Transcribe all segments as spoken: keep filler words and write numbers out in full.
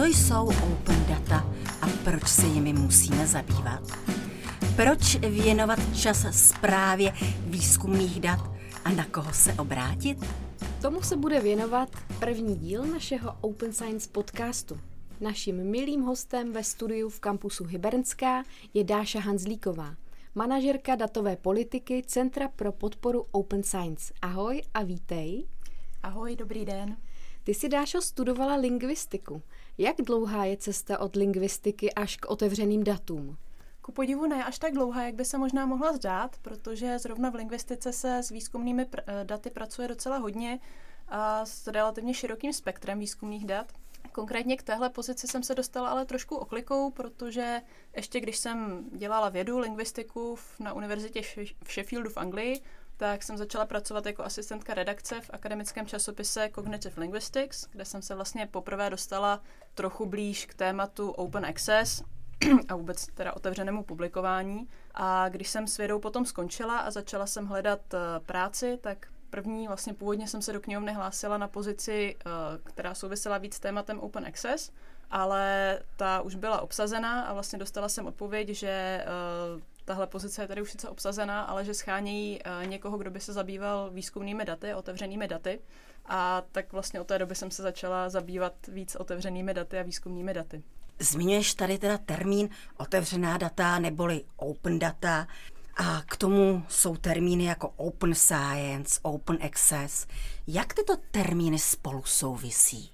co jsou open data a proč se jimi musíme zabývat. Proč věnovat čas zprávě výzkumných dat a na koho se obrátit? Tomu se bude věnovat první díl našeho Open Science podcastu. Naším milým hostem ve studiu v kampusu Hybernská je Dáša Hanzlíková, manažerka datové politiky Centra pro podporu Open Science. Ahoj a vítej. Ahoj, dobrý den. Ty jsi, Dášo, studovala lingvistiku. Jak dlouhá je cesta od lingvistiky až k otevřeným datům? Ku podivu ne až tak dlouhá, jak by se možná mohla zdát, protože zrovna v lingvistice se s výzkumnými pr- daty pracuje docela hodně a s relativně širokým spektrem výzkumných dat. Konkrétně k téhle pozici jsem se dostala ale trošku oklikou, protože ještě když jsem dělala vědu, lingvistiku na univerzitě v Sheffieldu v Anglii, tak jsem začala pracovat jako asistentka redakce v akademickém časopise Cognitive Linguistics, kde jsem se vlastně poprvé dostala trochu blíž k tématu open access a vůbec teda otevřenému publikování. A když jsem s vědou potom skončila a začala jsem hledat práci, tak první, vlastně původně jsem se do knihovny hlásila na pozici, která souvisela víc s tématem open access, ale ta už byla obsazená a vlastně dostala jsem odpověď, že tahle pozice je tady už sice obsazená, ale že schánějí někoho, kdo by se zabýval výzkumnými daty, otevřenými daty. A tak vlastně od té doby jsem se začala zabývat víc otevřenými daty a výzkumnými daty. Zmiňuješ tady teda termín otevřená data neboli open data. A k tomu jsou termíny jako open science, open access. Jak tyto termíny spolu souvisí?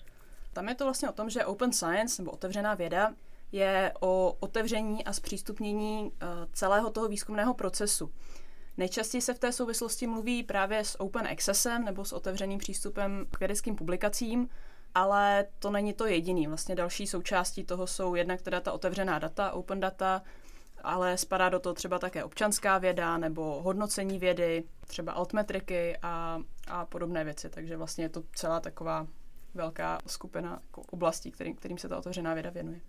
Tam je to vlastně o tom, že open science, nebo otevřená věda, je o otevření a zpřístupnění celého toho výzkumného procesu. Nejčastěji se v té souvislosti mluví právě s open accessem nebo s otevřeným přístupem k vědeckým publikacím, ale to není to jediný. Vlastně další součástí toho jsou jednak teda ta otevřená data, open data, ale spadá do toho třeba také občanská věda nebo hodnocení vědy, třeba altmetriky a, a podobné věci. Takže vlastně je to celá taková velká skupina jako oblastí, kterým, kterým se ta otevřená věda věnuje.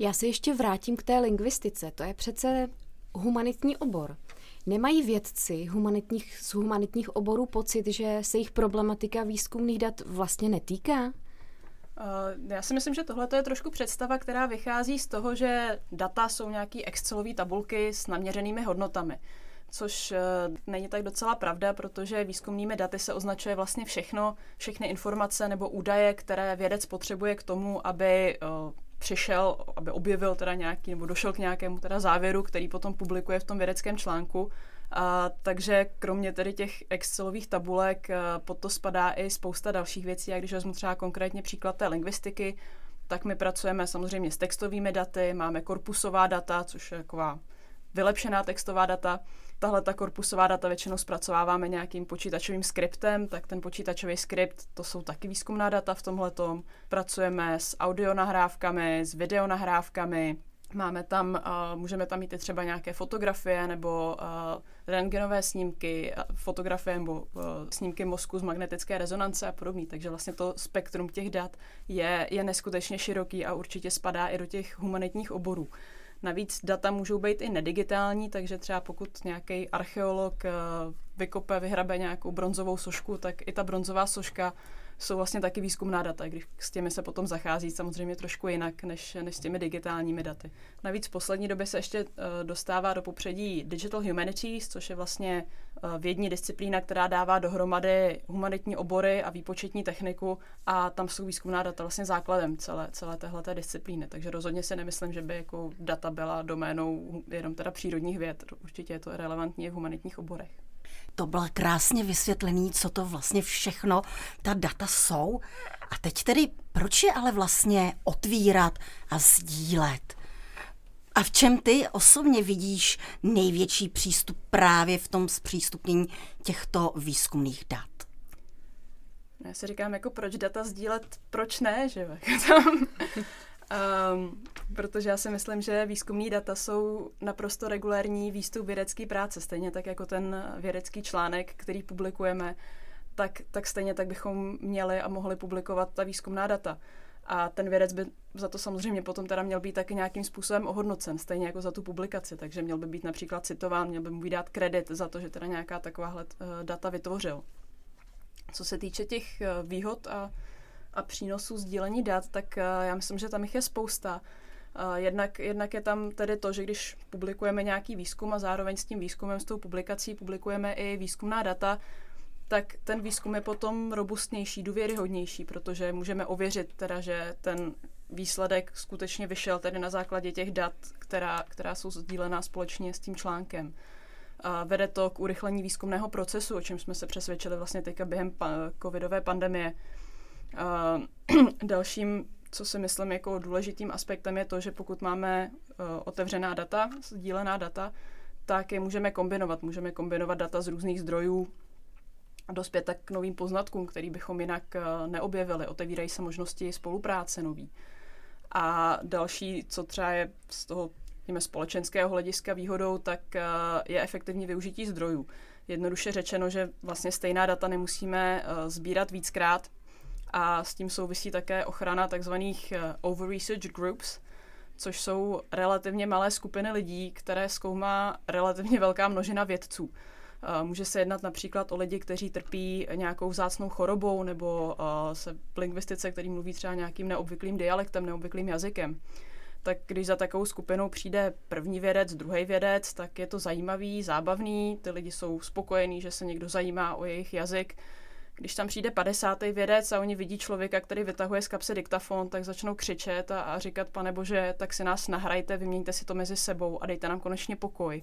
Já se ještě vrátím k té lingvistice. To je přece humanitní obor. Nemají vědci humanitních, z humanitních oborů pocit, že se jich problematika výzkumných dat vlastně netýká? Já si myslím, že tohle je trošku představa, která vychází z toho, že data jsou nějaký excelové tabulky s naměřenými hodnotami, což není tak docela pravda, protože výzkumnými daty se označuje vlastně všechno, všechny informace nebo údaje, které vědec potřebuje k tomu, aby přišel, aby objevil teda nějaký nebo došel k nějakému teda závěru, který potom publikuje v tom vědeckém článku. A takže kromě tedy těch excelových tabulek pod to spadá i spousta dalších věcí. A když vezmu třeba konkrétně příklad té lingvistiky, tak my pracujeme samozřejmě s textovými daty, máme korpusová data, což je taková vylepšená textová data. Tahle ta korpusová data většinou zpracováváme nějakým počítačovým skriptem, tak ten počítačový skript, to jsou taky výzkumná data v tomhletom. Pracujeme s audionahrávkami, s videonahrávkami, máme tam, uh, můžeme tam mít i třeba nějaké fotografie nebo uh, rentgenové snímky, fotografie nebo uh, snímky mozku z magnetické rezonance a podobně. Takže vlastně to spektrum těch dat je, je neskutečně široký a určitě spadá i do těch humanitních oborů. Navíc data můžou být i nedigitální, takže třeba pokud nějaký archeolog vykope, vyhrabe nějakou bronzovou sošku, tak i ta bronzová soška jsou vlastně taky výzkumná data, když s těmi se potom zachází samozřejmě trošku jinak než, než s těmi digitálními daty. Navíc v poslední době se ještě dostává do popředí Digital Humanities, což je vlastně vědní disciplína, která dává dohromady humanitní obory a výpočetní techniku a tam jsou výzkumná data vlastně základem celé, celé téhleté disciplíny. Takže rozhodně si nemyslím, že by jako data byla doménou jenom teda přírodních věd. Určitě je to relevantní v humanitních oborech. To bylo krásně vysvětlené, co to vlastně všechno, ta data jsou. A teď tedy, proč je ale vlastně otvírat a sdílet? A v čem ty osobně vidíš největší přístup právě v tom zpřístupnění těchto výzkumných dat? Já si říkám, jako proč data sdílet, proč ne, že Um, protože já si myslím, že výzkumní data jsou naprosto regulérní výstup vědecké práce, stejně tak jako ten vědecký článek, který publikujeme, tak, tak stejně tak bychom měli a mohli publikovat ta výzkumná data. A ten vědec by za to samozřejmě potom teda měl být taky nějakým způsobem ohodnocen, stejně jako za tu publikaci, takže měl by být například citován, měl by mu dát kredit za to, že teda nějaká takováhle data vytvořil. Co se týče těch výhod a a přínosů sdílení dat, tak já myslím, že tam jich je spousta. Jednak, jednak je tam tedy to, že když publikujeme nějaký výzkum a zároveň s tím výzkumem, s tou publikací publikujeme i výzkumná data, tak ten výzkum je potom robustnější, důvěryhodnější, protože můžeme ověřit teda, že ten výsledek skutečně vyšel tedy na základě těch dat, která, která jsou sdílená společně s tím článkem. A vede to k urychlení výzkumného procesu, o čem jsme se přesvědčili vlastně teďka během pa- covidové pandemie. A dalším, co si myslím jako důležitým aspektem, je to, že pokud máme uh, otevřená data, sdílená data, tak je můžeme kombinovat. Můžeme kombinovat data z různých zdrojů a dospět tak k novým poznatkům, který bychom jinak uh, neobjevili. Otevírají se možnosti spolupráce nový. A další, co třeba je z toho jíme, společenského hlediska výhodou, tak uh, je efektivní využití zdrojů. Jednoduše řečeno, že vlastně stejná data nemusíme uh, sbírat víckrát, a s tím souvisí také ochrana takzvaných over-research groups, což jsou relativně malé skupiny lidí, které zkoumá relativně velká množina vědců. Může se jednat například o lidi, kteří trpí nějakou vzácnou chorobou nebo se v lingvistice, který mluví třeba nějakým neobvyklým dialektem, neobvyklým jazykem. Tak když za takovou skupinou přijde první vědec, druhý vědec, tak je to zajímavý, zábavný, ty lidi jsou spokojení, že se někdo zajímá o jejich jazyk. Když tam přijde padesátý vědec a oni vidí člověka, který vytahuje z kapsy diktafon, tak začnou křičet a, a říkat, pane bože, tak si nás nahrajte, vyměňte si to mezi sebou a dejte nám konečně pokoj.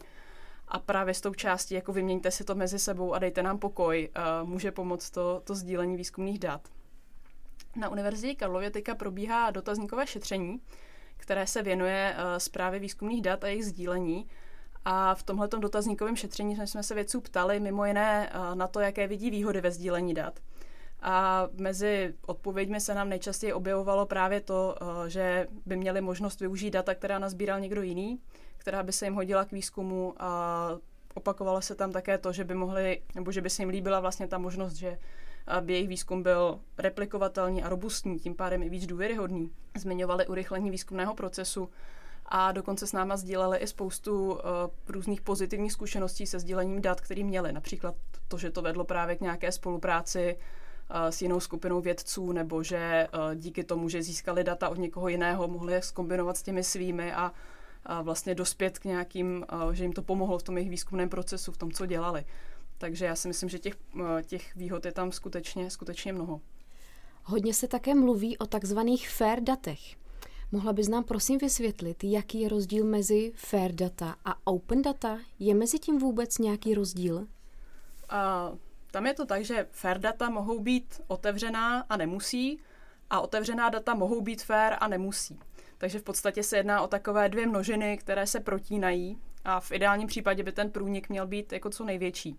A právě s tou částí, jako vyměňte si to mezi sebou a dejte nám pokoj, může pomoct to, to sdílení výzkumných dat. Na Univerzitě Karlově teďka probíhá dotazníkové šetření, které se věnuje zprávě výzkumných dat a jejich sdílení. A v tomhletom dotazníkovém šetření jsme se vědců ptali mimo jiné na to, jaké vidí výhody ve sdílení dat. A mezi odpověďmi se nám nejčastěji objevovalo právě to, že by měli možnost využít data, která nasbíral někdo jiný, která by se jim hodila k výzkumu, a opakovalo se tam také to, že by mohli, nebo že by se jim líbila vlastně ta možnost, že aby jejich výzkum byl replikovatelný a robustní, tím pádem i víc důvěryhodný. Zmiňovali urychlení výzkumného procesu, a dokonce s náma sdíleli i spoustu uh, různých pozitivních zkušeností se sdílením dat, které měli. Například to, že to vedlo právě k nějaké spolupráci uh, s jinou skupinou vědců, nebo že uh, díky tomu, že získali data od někoho jiného, mohli je zkombinovat s těmi svými a uh, vlastně dospět k nějakým, uh, že jim to pomohlo v tom jejich výzkumném procesu, v tom, co dělali. Takže já si myslím, že těch, uh, těch výhod je tam skutečně, skutečně mnoho. Hodně se také mluví o takzvaných FAIR datech. Mohla bys nám prosím vysvětlit, jaký je rozdíl mezi FAIR data a Open data? Je mezi tím vůbec nějaký rozdíl? Uh, tam je to tak, že FAIR data mohou být otevřená a nemusí a otevřená data mohou být FAIR a nemusí. Takže v podstatě se jedná o takové dvě množiny, které se protínají a v ideálním případě by ten průnik měl být jako co největší. Uh,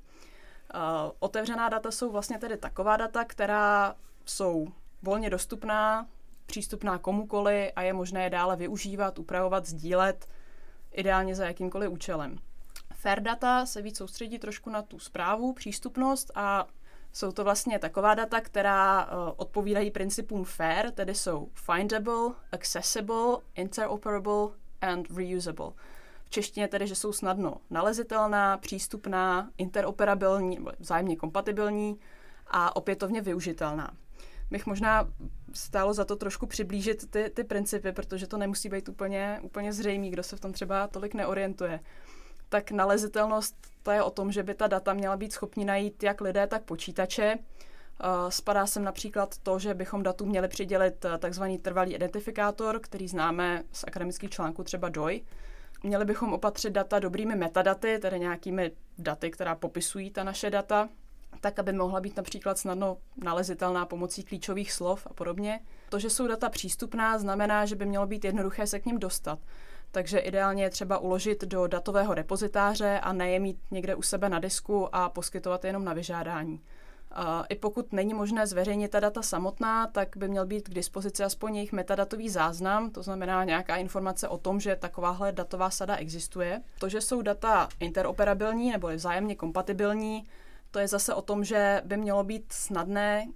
otevřená data jsou vlastně tedy taková data, která jsou volně dostupná, přístupná komukoli a je možné je dále využívat, upravovat, sdílet, ideálně za jakýmkoliv účelem. FAIR data se víc soustředí trošku na tu správu, přístupnost a jsou to vlastně taková data, která odpovídají principům FAIR, tedy jsou findable, accessible, interoperable and reusable. V češtině tedy, že jsou snadno nalezitelná, přístupná, interoperabilní, vzájemně kompatibilní a opětovně využitelná. Bych možná stálo za to trošku přiblížit ty, ty principy, protože to nemusí být úplně, úplně zřejmý, kdo se v tom třeba tolik neorientuje. Tak nalezitelnost, to je o tom, že by ta data měla být schopni najít jak lidé, tak počítače. Spadá sem například to, že bychom datům měli přidělit takzvaný trvalý identifikátor, který známe z akademických článků třeba D O I. Měli bychom opatřit data dobrými metadaty, tedy nějakými daty, která popisují ta naše data, tak, aby mohla být například snadno nalezitelná pomocí klíčových slov a podobně. To, že jsou data přístupná, znamená, že by mělo být jednoduché se k nim dostat. Takže ideálně je třeba uložit do datového repozitáře a ne je mít někde u sebe na disku a poskytovat je jenom na vyžádání. A i pokud není možné zveřejnit ta data samotná, tak by měl být k dispozici aspoň jejich metadatový záznam, to znamená nějaká informace o tom, že takováhle datová sada existuje. To, že jsou data interoperabilní nebo vzájemně kompatibilní, to je zase o tom, že by mělo být snadné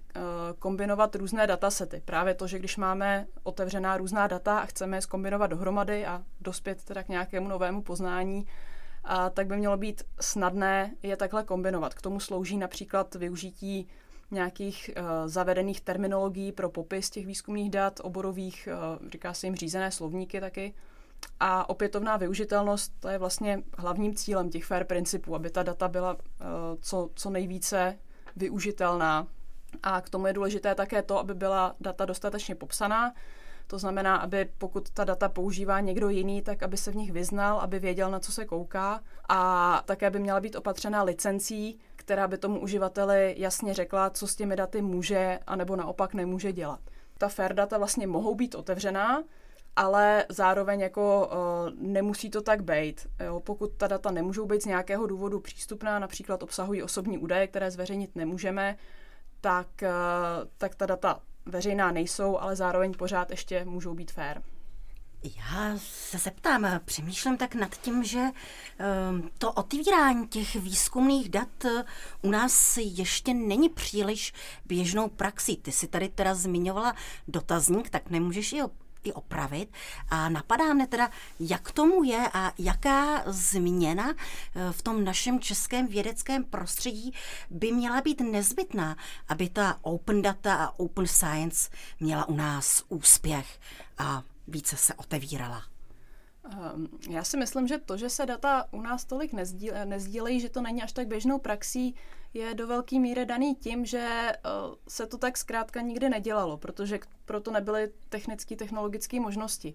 kombinovat různé datasety. Právě to, že když máme otevřená různá data a chceme je zkombinovat dohromady a dospět teda k nějakému novému poznání, tak by mělo být snadné je takhle kombinovat. K tomu slouží například využití nějakých uh, zavedených terminologií pro popis těch výzkumných dat, oborových, uh, říká se jim řízené slovníky taky. A opětovná využitelnost, to je vlastně hlavním cílem těch FAIR principů, aby ta data byla uh, co, co nejvíce využitelná. A k tomu je důležité také to, aby byla data dostatečně popsaná. To znamená, aby pokud ta data používá někdo jiný, tak aby se v nich vyznal, aby věděl, na co se kouká. A také by měla být opatřena licencí, která by tomu uživateli jasně řekla, co s těmi daty může anebo naopak nemůže dělat. Ta FAIR data vlastně mohou být otevřená, ale zároveň jako uh, nemusí to tak být. Jo, pokud ta data nemůžou být z nějakého důvodu přístupná, například obsahují osobní údaje, které zveřejnit nemůžeme, tak, uh, tak ta data veřejná nejsou, ale zároveň pořád ještě můžou být FAIR. Já se zeptám, přemýšlím tak nad tím, že to otvírání těch výzkumných dat u nás ještě není příliš běžnou praxí. Ty jsi tady teda zmiňovala dotazník, tak nemůžeš i, i opravit. A napadá mne teda, jak tomu je a jaká změna v tom našem českém vědeckém prostředí by měla být nezbytná, aby ta open data a open science měla u nás úspěch a více se otevírala. Já si myslím, že to, že se data u nás tolik nezdílejí, že to není až tak běžnou praxí, je do velké míry daný tím, že se to tak zkrátka nikdy nedělalo, protože proto nebyly technické, technologické možnosti.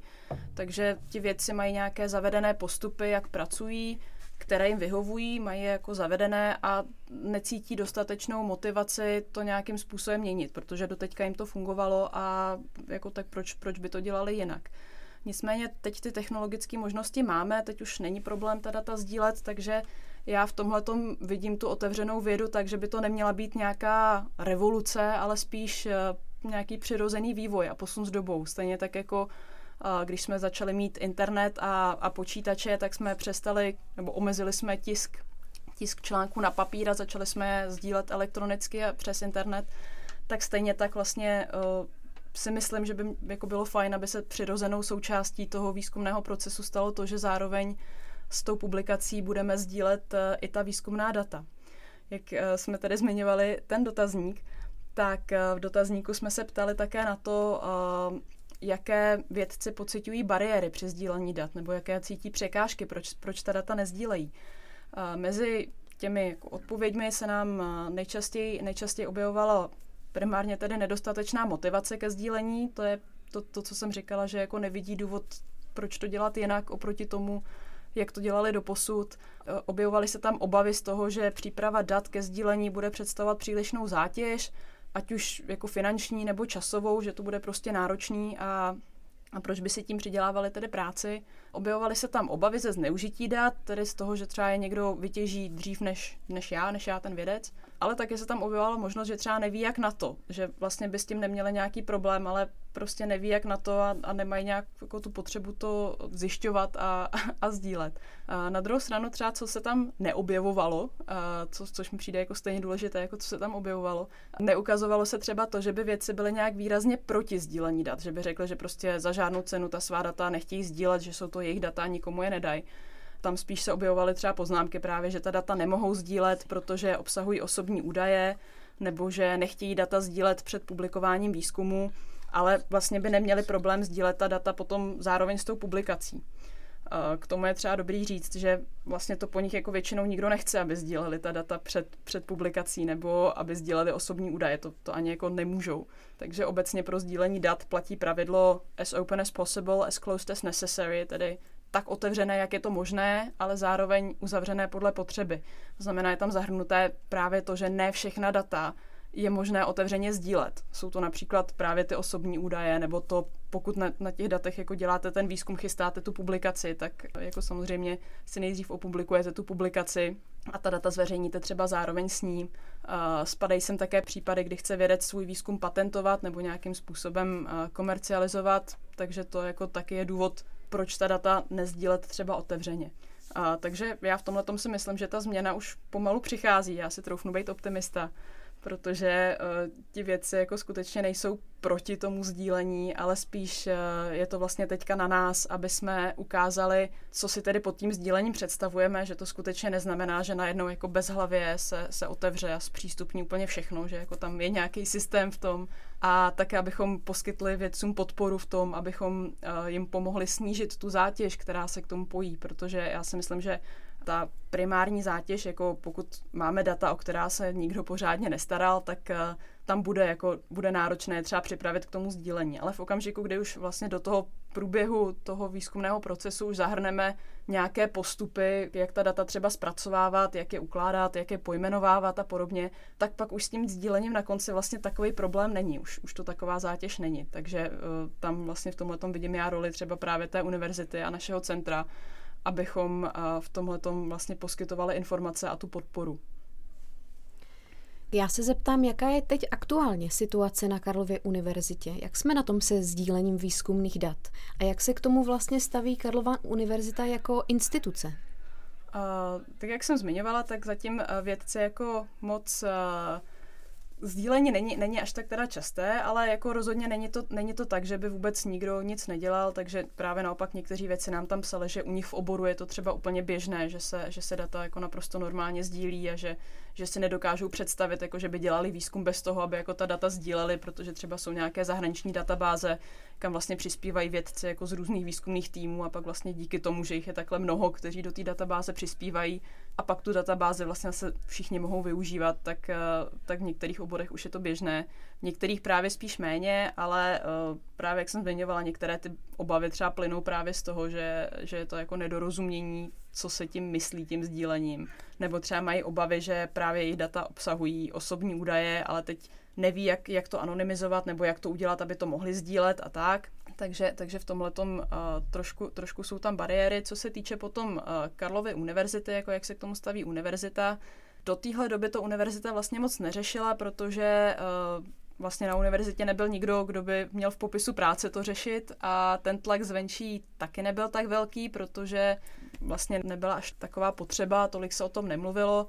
Takže ti vědci mají nějaké zavedené postupy, jak pracují, které jim vyhovují, mají jako zavedené a necítí dostatečnou motivaci to nějakým způsobem měnit, protože doteďka jim to fungovalo a jako tak proč, proč by to dělali jinak. Nicméně teď ty technologické možnosti máme, teď už není problém ta data sdílet, takže já v tomhletom vidím tu otevřenou vědu, takže by to neměla být nějaká revoluce, ale spíš nějaký přirozený vývoj a posun s dobou. Stejně tak jako když jsme začali mít internet a, a počítače, tak jsme přestali, nebo omezili jsme tisk, tisk článků na papír a začali jsme sdílet elektronicky a přes internet, tak stejně tak vlastně uh, si myslím, že by jako bylo fajn, aby se přirozenou součástí toho výzkumného procesu stalo to, že zároveň s tou publikací budeme sdílet uh, i ta výzkumná data. Jak uh, jsme tady zmiňovali ten dotazník, tak uh, v dotazníku jsme se ptali také na to, uh, jaké vědci pociťují bariéry při sdílení dat, nebo jaké cítí překážky, proč, proč ta data nezdílejí. A mezi těmi odpověďmi se nám nejčastěji, nejčastěji objevovala primárně tedy nedostatečná motivace ke sdílení, to je to, to, co jsem říkala, že jako nevidí důvod, proč to dělat jinak oproti tomu, jak to dělali doposud. Objevovaly se tam obavy z toho, že příprava dat ke sdílení bude představovat přílišnou zátěž, ať už jako finanční nebo časovou, že to bude prostě náročný a, a proč by si tím přidělávali tedy práci. Objevovaly se tam obavy ze zneužití dat, tedy z toho, že třeba je někdo vytěží dřív než, než já, než já ten vědec, ale taky se tam objevovala možnost, že třeba neví jak na to, že vlastně by s tím neměli nějaký problém, ale prostě neví jak na to a, a nemají nějak jako tu potřebu to zjišťovat a, a sdílet. A na druhou stranu třeba, co se tam neobjevovalo, co, což mi přijde jako stejně důležité, jako co se tam objevovalo, neukazovalo se třeba to, že by vědci byly nějak výrazně proti sdílení dat, že by řekli, že prostě za žádnou cenu ta svá data nechtějí sdílet, že jsou to jejich data a nikomu je nedají. Tam spíš se objevovaly třeba poznámky právě, že ta data nemohou sdílet, protože obsahují osobní údaje, nebo že nechtějí data sdílet před publikováním výzkumu, ale vlastně by neměli problém sdílet ta data potom zároveň s tou publikací. K tomu je třeba dobrý říct, že vlastně to po nich jako většinou nikdo nechce, aby sdíleli ta data před, před publikací nebo aby sdíleli osobní údaje, to, to ani jako nemůžou. Takže obecně pro sdílení dat platí pravidlo as open as possible, as closed as necessary, tedy tak otevřené, jak je to možné, ale zároveň uzavřené podle potřeby. To znamená, je tam zahrnuté právě to, že ne všechna data je možné otevřeně sdílet. Jsou to například právě ty osobní údaje, nebo to, pokud na, na těch datech jako děláte ten výzkum, chystáte tu publikaci, tak jako samozřejmě si nejdřív opublikujete tu publikaci a ta data zveřejníte třeba zároveň s ní. Spadají sem také případy, kdy chce vědec svůj výzkum patentovat nebo nějakým způsobem komercializovat, takže to jako taky je důvod, proč ta data nezdílet třeba otevřeně. A, takže já v tomhletom si myslím, že ta změna už pomalu přichází. Já si troufnu být optimista, protože uh, ti věci jako skutečně nejsou proti tomu sdílení, ale spíš uh, je to vlastně teďka na nás, aby jsme ukázali, co si tedy pod tím sdílením představujeme, že to skutečně neznamená, že najednou jako bezhlavě se, se otevře a zpřístupní úplně všechno, že jako tam je nějaký systém v tom a také, abychom poskytli vědcům podporu v tom, abychom uh, jim pomohli snížit tu zátěž, která se k tomu pojí, protože já si myslím, že ta primární zátěž, jako pokud máme data, o která se nikdo pořádně nestaral, tak uh, tam bude, jako, bude náročné třeba připravit k tomu sdílení. Ale v okamžiku, kdy už vlastně do toho průběhu toho výzkumného procesu už zahrneme nějaké postupy, jak ta data třeba zpracovávat, jak je ukládat, jak je pojmenovávat a podobně, tak pak už s tím sdílením na konci vlastně takový problém není, už, už to taková zátěž není. Takže uh, tam vlastně v tomhletom vidím já roli třeba právě té univerzity a našeho centra, abychom v tomhletom vlastně poskytovali informace a tu podporu. Já se zeptám, jaká je teď aktuálně situace na Karlově univerzitě? Jak jsme na tom se sdílením výzkumných dat? A jak se k tomu vlastně staví Karlova univerzita jako instituce? Uh, tak jak jsem zmiňovala, tak zatím vědci jako moc... Uh, Sdílení není, není až tak teda časté, ale jako rozhodně není to, není to tak, že by vůbec nikdo nic nedělal, takže právě naopak někteří věci nám tam psali, že u nich v oboru je to třeba úplně běžné, že se, že se data jako naprosto normálně sdílí a že, že si nedokážou představit, jako že by dělali výzkum bez toho, aby jako ta data sdíleli, protože třeba jsou nějaké zahraniční databáze, kam vlastně přispívají vědci jako z různých výzkumných týmů a pak vlastně díky tomu, že jich je takhle mnoho, kteří do té databáze přispívají a pak tu databázi vlastně se všichni mohou využívat, tak, tak v některých oborech už je to běžné. V některých právě spíš méně, ale uh, právě jak jsem zmiňovala, některé ty obavy třeba plynou právě z toho, že, že je to jako nedorozumění, co se tím myslí, tím sdílením. Nebo třeba mají obavy, že právě jejich data obsahují osobní údaje, ale teď neví, jak, jak to anonymizovat nebo jak to udělat, aby to mohli sdílet a tak. Takže, takže v tomhletom uh, trošku, trošku jsou tam bariéry. Co se týče potom uh, Karlovy univerzity, jako jak se k tomu staví univerzita, do téhle doby to univerzita vlastně moc neřešila, protože uh, vlastně na univerzitě nebyl nikdo, kdo by měl v popisu práce to řešit a ten tlak zvenčí taky nebyl tak velký, protože vlastně nebyla až taková potřeba, tolik se o tom nemluvilo.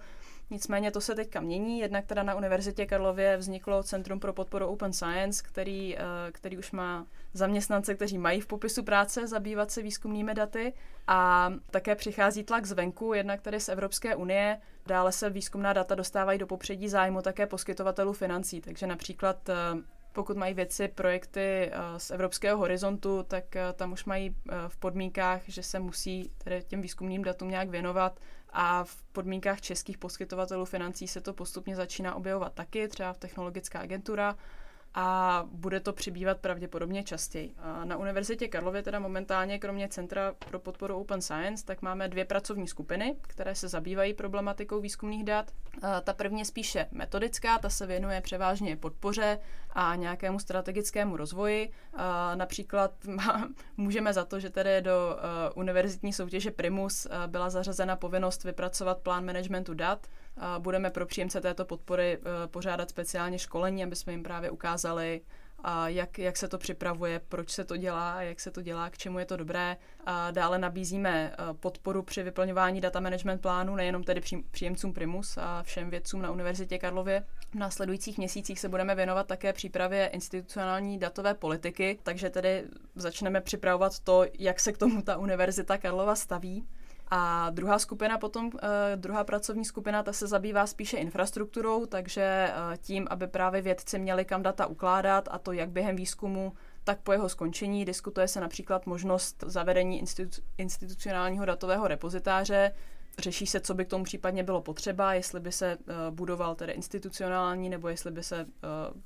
Nicméně to se teďka mění, jednak teda na Univerzitě Karlově vzniklo Centrum pro podporu Open Science, který, který už má zaměstnance, kteří mají v popisu práce zabývat se výzkumnými daty a také přichází tlak zvenku, jednak tedy z Evropské unie, dále se výzkumná data dostávají do popředí zájmu také poskytovatelů financí, takže například pokud mají věci projekty z Evropského horizontu, tak tam už mají v podmínkách, že se musí tedy těm výzkumným datům nějak věnovat a v podmínkách českých poskytovatelů financí se to postupně začíná objevovat taky, třeba v Technologická agentura a bude to přibývat pravděpodobně častěji. Na Univerzitě Karlově teda momentálně kromě Centra pro podporu Open Science, tak máme dvě pracovní skupiny, které se zabývají problematikou výzkumných dat. Ta první je spíše metodická, ta se věnuje převážně podpoře a nějakému strategickému rozvoji. Například můžeme za to, že tedy do univerzitní soutěže Primus byla zařazena povinnost vypracovat plán managementu dat. Budeme pro příjemce této podpory pořádat speciálně školení, aby jsme jim právě ukázali, jak, jak se to připravuje, proč se to dělá, jak se to dělá, k čemu je to dobré. Dále nabízíme podporu při vyplňování data management plánu, nejenom tedy příjemcům Primus a všem vědcům na Univerzitě Karlově. V následujících měsících se budeme věnovat také přípravě institucionální datové politiky, takže tedy začneme připravovat to, jak se k tomu ta Univerzita Karlova staví. A druhá skupina potom, druhá pracovní skupina, ta se zabývá spíše infrastrukturou, takže tím, aby právě vědci měli kam data ukládat a to jak během výzkumu, tak po jeho skončení. Diskutuje se například možnost zavedení institu- institucionálního datového repozitáře. Řeší se, co by k tomu případně bylo potřeba, jestli by se uh, budoval tedy institucionální, nebo jestli by se uh,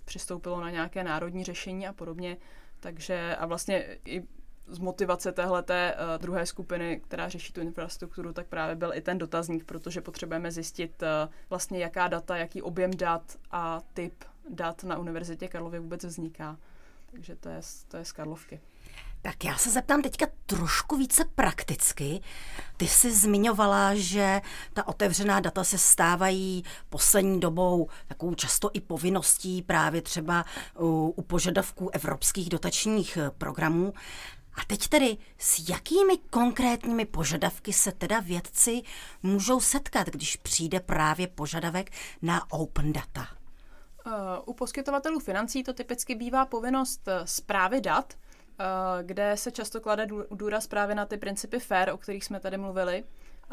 přistoupilo na nějaké národní řešení a podobně. Takže a vlastně i z motivace téhleté uh, druhé skupiny, která řeší tu infrastrukturu, tak právě byl i ten dotazník, protože potřebujeme zjistit uh, vlastně jaká data, jaký objem dat a typ dat na Univerzitě Karlově vůbec vzniká. Takže to je, to je z Karlovky. Tak já se zeptám teďka trošku více prakticky. Ty jsi zmiňovala, že ta otevřená data se stávají poslední dobou takovou často i povinností právě třeba u, u požadavků evropských dotačních programů. A teď tedy, s jakými konkrétními požadavky se teda vědci můžou setkat, když přijde právě požadavek na open data? U poskytovatelů financí to typicky bývá povinnost správy dat, kde se často klade důraz právě na ty principy FAIR, o kterých jsme tady mluvili.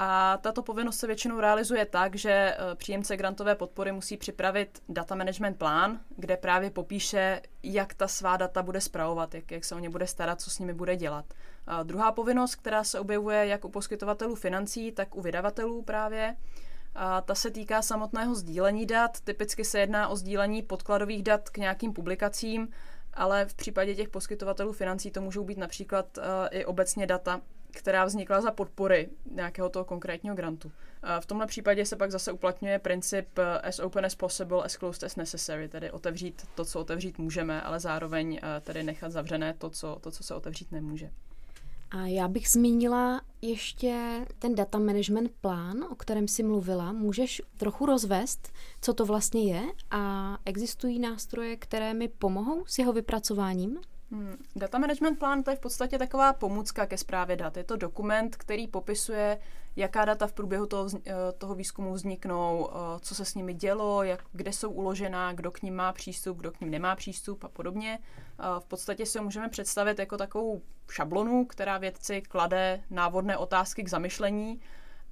A tato povinnost se většinou realizuje tak, že příjemce grantové podpory musí připravit data management plán, kde právě popíše, jak ta svá data bude spravovat, jak, jak se o ně bude starat, co s nimi bude dělat. A druhá povinnost, která se objevuje jak u poskytovatelů financí, tak u vydavatelů právě, a ta se týká samotného sdílení dat. Typicky se jedná o sdílení podkladových dat k nějakým publikacím, ale v případě těch poskytovatelů financí to můžou být například uh, i obecně data, která vznikla za podpory nějakého toho konkrétního grantu. V tomhle případě se pak zase uplatňuje princip as open as possible, as closed as necessary, tedy otevřít to, co otevřít můžeme, ale zároveň tedy nechat zavřené to, co, to, co se otevřít nemůže. A já bych zmínila ještě ten data management plán, o kterém jsi mluvila. Můžeš trochu rozvést, co to vlastně je a existují nástroje, které mi pomohou s jeho vypracováním? Hmm. Data management plán to je v podstatě taková pomůcka ke správě dat. Je to dokument, který popisuje, jaká data v průběhu toho, toho výzkumu vzniknou, co se s nimi dělo, jak, kde jsou uložená, kdo k nim má přístup, kdo k nim nemá přístup a podobně. V podstatě si ho můžeme představit jako takovou šablonu, která vědci klade návodné otázky k zamyšlení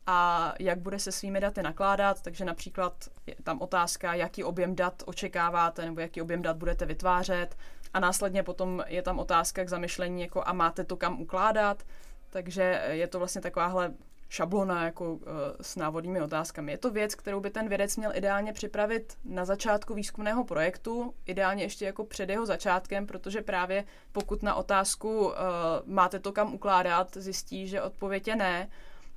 a jak bude se svými daty nakládat. Takže například je tam otázka, jaký objem dat očekáváte nebo jaký objem dat budete vytvářet. A následně potom je tam otázka k zamyšlení, jako a máte to kam ukládat, takže je to vlastně takováhle šablona jako s návodnými otázkami. Je to věc, kterou by ten vědec měl ideálně připravit na začátku výzkumného projektu, ideálně ještě jako před jeho začátkem, protože právě pokud na otázku máte to kam ukládat, zjistí, že odpověď je ne,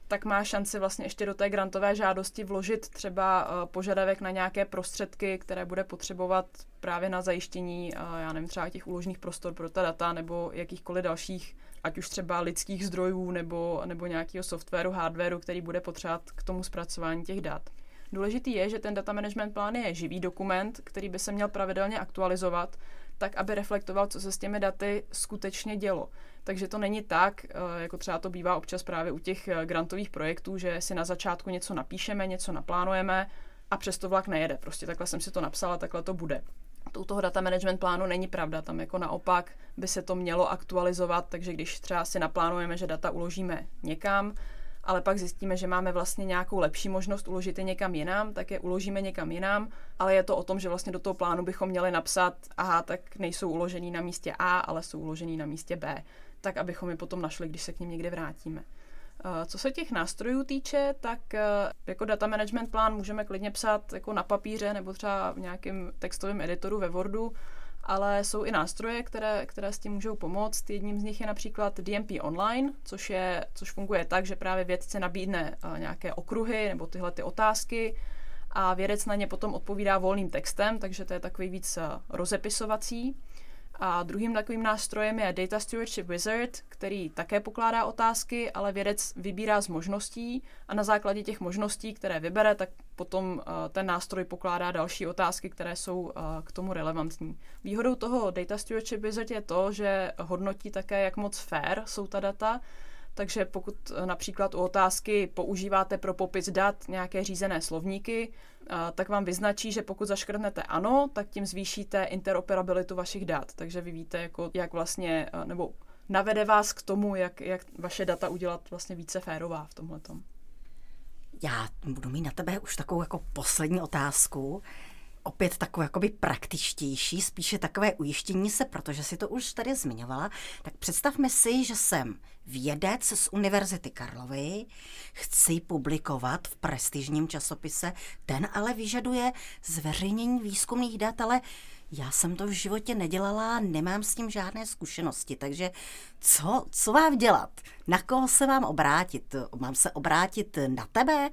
tak má šanci vlastně ještě do té grantové žádosti vložit třeba požadavek na nějaké prostředky, které bude potřebovat právě na zajištění, já nevím, třeba těch úložných prostor pro ta data nebo jakýchkoliv dalších, ať už třeba lidských zdrojů nebo, nebo nějakého softwaru, hardwaru, který bude potřebovat k tomu zpracování těch dat. Důležitý je, že ten data management plán je živý dokument, který by se měl pravidelně aktualizovat, tak, aby reflektoval, co se s těmi daty skutečně dělo. Takže to není tak, jako třeba to bývá občas právě u těch grantových projektů, že si na začátku něco napíšeme, něco naplánujeme a přesto vlak nejede. Prostě takhle jsem si to napsala, takhle to bude. To u toho data management plánu není pravda, tam jako naopak by se to mělo aktualizovat, takže když třeba si naplánujeme, že data uložíme někam, ale pak zjistíme, že máme vlastně nějakou lepší možnost uložit je někam jinam, tak je uložíme někam jinam, ale je to o tom, že vlastně do toho plánu bychom měli napsat, aha, tak nejsou uložený na místě A, ale jsou uložený na místě B, tak abychom je potom našli, když se k nim někde vrátíme. Co se těch nástrojů týče, tak jako data management plán můžeme klidně psát jako na papíře nebo třeba v nějakém textovém editoru ve Wordu, ale jsou i nástroje, které, které s tím můžou pomoct. Jedním z nich je například D M P online, což, je, což funguje tak, že právě vědce nabídne nějaké okruhy nebo tyhle ty otázky a vědec na ně potom odpovídá volným textem, takže to je takový víc rozepisovací. A druhým takovým nástrojem je Data Stewardship Wizard, který také pokládá otázky, ale vědec vybírá z možností a na základě těch možností, které vybere, tak potom ten nástroj pokládá další otázky, které jsou k tomu relevantní. Výhodou toho Data Stewardship Wizard je to, že hodnotí také, jak moc fair jsou ta data, takže pokud například u otázky používáte pro popis dat nějaké řízené slovníky, tak vám vyznačí, že pokud zaškrtnete ano, tak tím zvýšíte interoperabilitu vašich dat. Takže vy víte, jako, jak vlastně, nebo navede vás k tomu, jak, jak vaše data udělat vlastně více férová v tomhletom. Já budu mít na tebe už takovou jako poslední otázku. Opět takové jakoby praktičtější, spíše takové ujištění se, protože si to už tady zmiňovala, tak představme si, že jsem vědec z Univerzity Karlovy, chci publikovat v prestižním časopise, ten ale vyžaduje zveřejnění výzkumných dat, ale já jsem to v životě nedělala, nemám s tím žádné zkušenosti, takže co, co mám dělat? Na koho se mám obrátit? Mám se obrátit na tebe?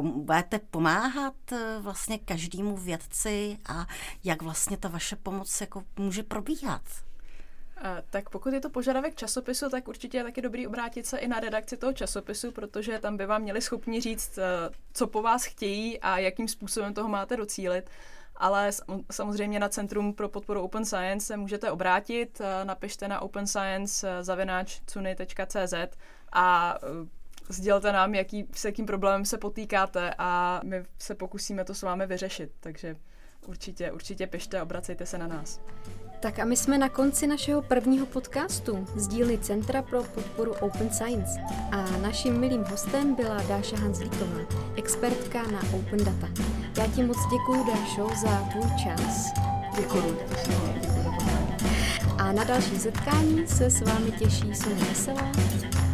Budete pomáhat vlastně každému vědci a jak vlastně ta vaše pomoc jako může probíhat? Tak pokud je to požadavek časopisu, tak určitě je taky dobrý obrátit se i na redakci toho časopisu, protože tam by vám měli schopni říct, co po vás chtějí a jakým způsobem toho máte docílit. Ale samozřejmě na Centrum pro podporu Open Science se můžete obrátit, napište na openscience zavináč cuny tečka cé zet a sdělte nám, jaký, s jakým problémem se potýkáte a my se pokusíme to s vámi vyřešit. Takže Určitě, určitě pište, obracejte se na nás. Tak a my jsme na konci našeho prvního podcastu z díly Centra pro podporu Open Science a naším milým hostem byla Dáša Hanzlíková, expertka na Open Data. Já ti moc děkuji, Dášo, za tvůj čas. Děkuji. A na další setkání se s vámi těší Soňa Veselá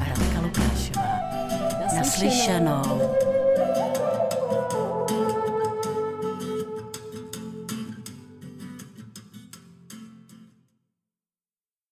a Radka Lukášová. Naslyšenou.